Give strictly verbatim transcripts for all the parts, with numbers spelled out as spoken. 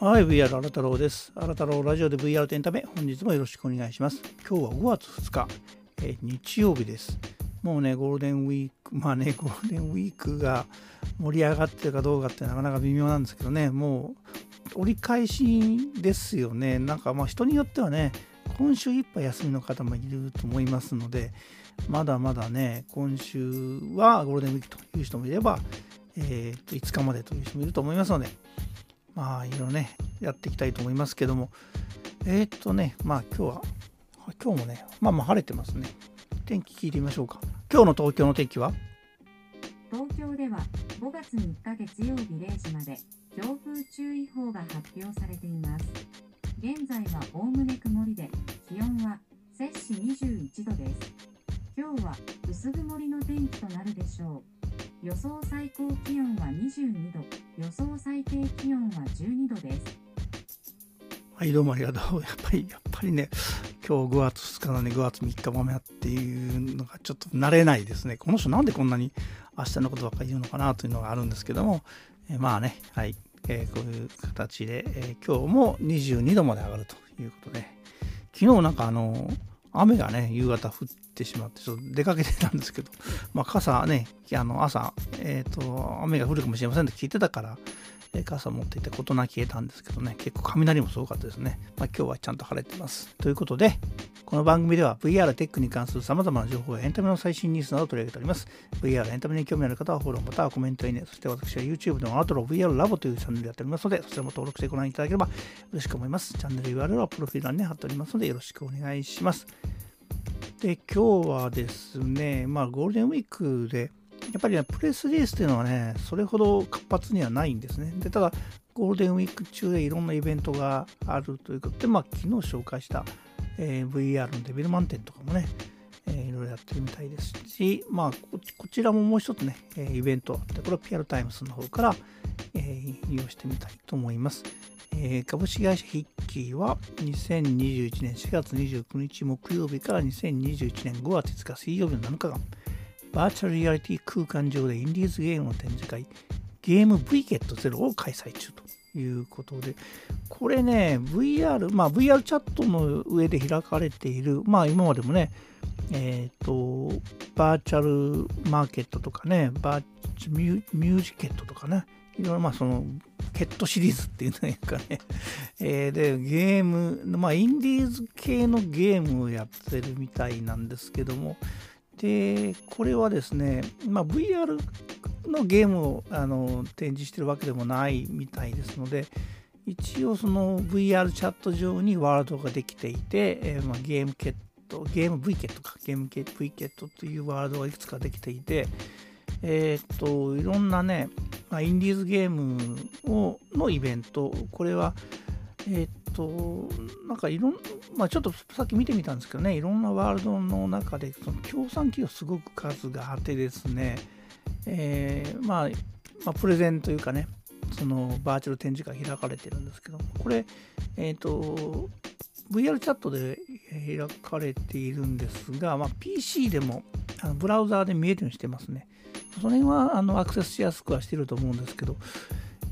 はい、ブイアール あらたろうです。あらたろうラジオで ブイアール とエンタメ、本日もよろしくお願いします。今日はごがつふつか、えー、日曜日です。もうね、ゴールデンウィーク、まあね、ゴールデンウィークが盛り上がってるかどうかってなかなか微妙なんですけどね、もう折り返しですよね。なんかまあ人によってはね、今週いっぱい休みの方もいると思いますので、まだまだね、今週はゴールデンウィークという人もいれば、えー、といつかまでという人もいると思いますので、まあいろいろねやっていきたいと思いますけども、えー、っとねまあ今日は今日もねまあまあ晴れてますね。天気聞いてみましょうか。今日の東京の天気は、東京ではごがつみっか月曜日れいじまで強風注意報が発表されています。現在はおおむね曇りで、気温は摂氏にじゅういちどです。今日は薄曇りの天気となるでしょう。予想最高気温はにじゅうにど、予想最低気温はじゅうにどです。はい、どうもありがとう。やっぱり、やっぱりね、今日ごがつふつかなのにごがつみっかも雨だっていうのがちょっと慣れないですね。この人なんでこんなに明日のことばっかり言うのかなというのがあるんですけども、えまあね、はい、えー、こういう形で、えー、今日もにじゅうにどまで上がるということで、昨日なんかあの、雨がね、夕方降ってしまって、ちょっと出かけてたんですけど、まあ、傘ね、あの朝、えっと、雨が降るかもしれませんって聞いてたから、えー、傘持っていてことなき消えたんですけどね、結構雷もすごかったですね。まあ、今日はちゃんと晴れてます。ということで、この番組では ブイアール テックに関する様々な情報やエンタメの最新ニュースなどを取り上げております。ブイアール エンタメに興味ある方はフォローまたはコメントやね、そして私は YouTube のアラタロウ ブイアール ラボというチャンネルをやっておりますので、そちらも登録してご覧いただければ嬉しく思います。チャンネル ユーアールエル はプロフィール欄に貼っておりますので、よろしくお願いします。で、今日はですね、まあゴールデンウィークで、やっぱり、ね、プレスリリースというのはね、それほど活発にはないんですね。で、ただ、ゴールデンウィーク中でいろんなイベントがあるということで、まあ昨日紹介したえー、ブイアール のデビルマン展とかもね、えー、いろいろやってるみたいですし、まあ、こ, こちらももう一つね、えー、イベントあって、これは ピーアール タイムズの方から、えー、利用してみたいと思います。えー、株式会社ヒッキーはにせんにじゅういちねんしがつにじゅうくにち木曜日からにせんにじゅういちねんごがついつか水曜日のなのかかん、バーチャルリアリティ空間上でインディーズゲームの展示会、ゲーム ブイゲットゼロ を開催中と。いうことで、これね ブイアール、まあ、ブイアール チャットの上で開かれている、まあ今までもね、えっとバーチャルマーケットとかね、バーチミュージケットとかね、いろいろまあそのケットシリーズっていうのかねえでゲーム、まあインディーズ系のゲームをやってるみたいなんですけども、でこれはですね、まあ ブイアールのゲームをあの展示してるわけでもないみたいですので、一応その ブイアール チャット上にワールドができていて、えーまあ、ゲームケット、ゲーム V ケットか、ゲーム V ケットというワールドがいくつかできていて、えー、っといろんなね、まあ、インディーズゲームをのイベント、これはえー、っとなんかいろんな、まあ、ちょっとさっき見てみたんですけどね、いろんなワールドの中でその協賛企業すごく数があってですね、えーまあ、まあプレゼンというかね、そのバーチャル展示会開かれてるんですけども、これ、えー、と ブイアール チャットで開かれているんですが、まあ、ピーシー でもあのブラウザーで見えるようにしてますね。それはあのアクセスしやすくはしてると思うんですけど、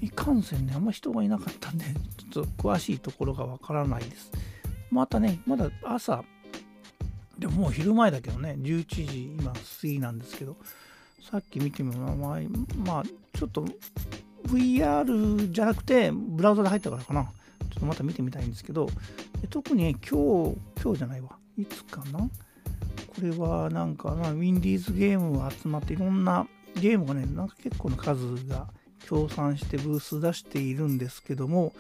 いかんせんね、あんま人がいなかったんでちょっと詳しいところがわからないです。またね、まだ朝でももう昼前だけどね、じゅういちじ今過ぎなんですけど、さっき見てみるのは、まあ、まあ、ちょっと ブイアール じゃなくて、ブラウザで入ったからかな。ちょっとまた見てみたいんですけど、特に今日、今日じゃないわ。いつかな？これはなんか、まあ、ウィンディーズゲームが集まって、いろんなゲームがね、なんか結構な数が協賛してブース出しているんですけども、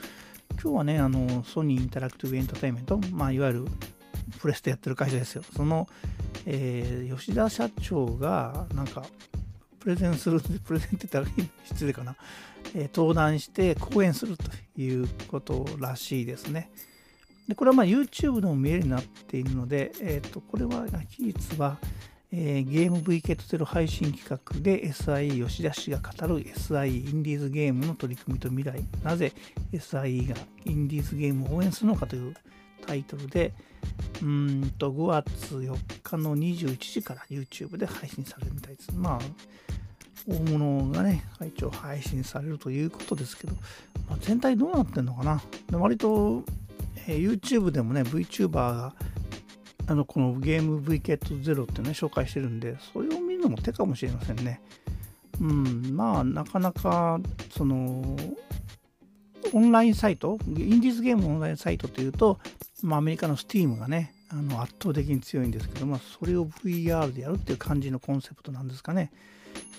今日はね、あの、ソニーインタラクティブエンターテインメント、まあ、いわゆるプレステやってる会社ですよ。その、えー、吉田社長がなんかプレゼンするプレゼンって言ったら失礼かな、えー、登壇して講演するということらしいですね。でこれはまあ YouTube でも見えるようになっているので、えー、とこれは期日は、えー、ゲーム ブイケットゼロ 配信企画で エスアイイー 吉田氏が語る エスアイイー インディーズゲームの取り組みと未来、なぜ エスアイイー がインディーズゲームを応援するのかというタイトルで、うーんとごがつよっかのにじゅういちじから YouTube で配信されるみたいです。まあ大物がね、一応配信されるということですけど、全体どうなってんのかな。で割と、えー、YouTube でもね VTuber があのこのゲーム ブイケットゼロ ってね紹介してるんで、それを見るのも手かもしれませんね。うん、まあなかなかそのオンラインサイト、インディーズゲームのオンラインサイトというと、まあ、アメリカの Steam がねあの圧倒的に強いんですけど、まあ、それを ブイアール でやるっていう感じのコンセプトなんですかね。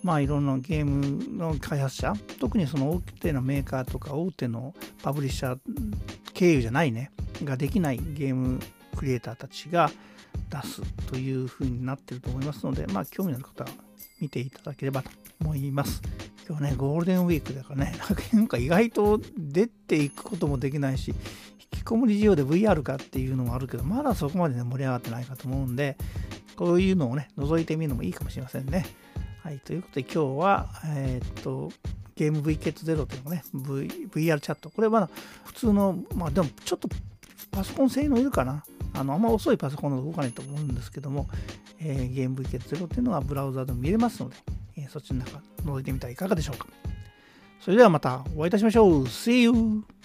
まあいろんなゲームの開発者、特にその大手のメーカーとか大手のパブリッシャー経由じゃないねができないゲームクリエイターたちが出すという風になってると思いますので、まあ興味のある方は見ていただければと思います。今日ねゴールデンウィークだからね、なんか意外と出ていくこともできないし、引きこもり需要で ブイアール かっていうのもあるけど、まだそこまでね盛り上がってないかと思うんで、こういうのをね覗いてみるのもいいかもしれませんね。はい、ということで今日は、えー、っとゲーム ブイケットゼロ というのね、v、ブイアール チャット、これはまだ普通の、まあでもちょっとパソコン性能いるかな、あのあんま遅いパソコンの動かないと思うんですけども、えー、ゲーム ブイケットゼロ というのはブラウザでも見れますので、えー、そっちの中覗いてみたらいかがでしょうか。それではまたお会いいたしましょう。 See you!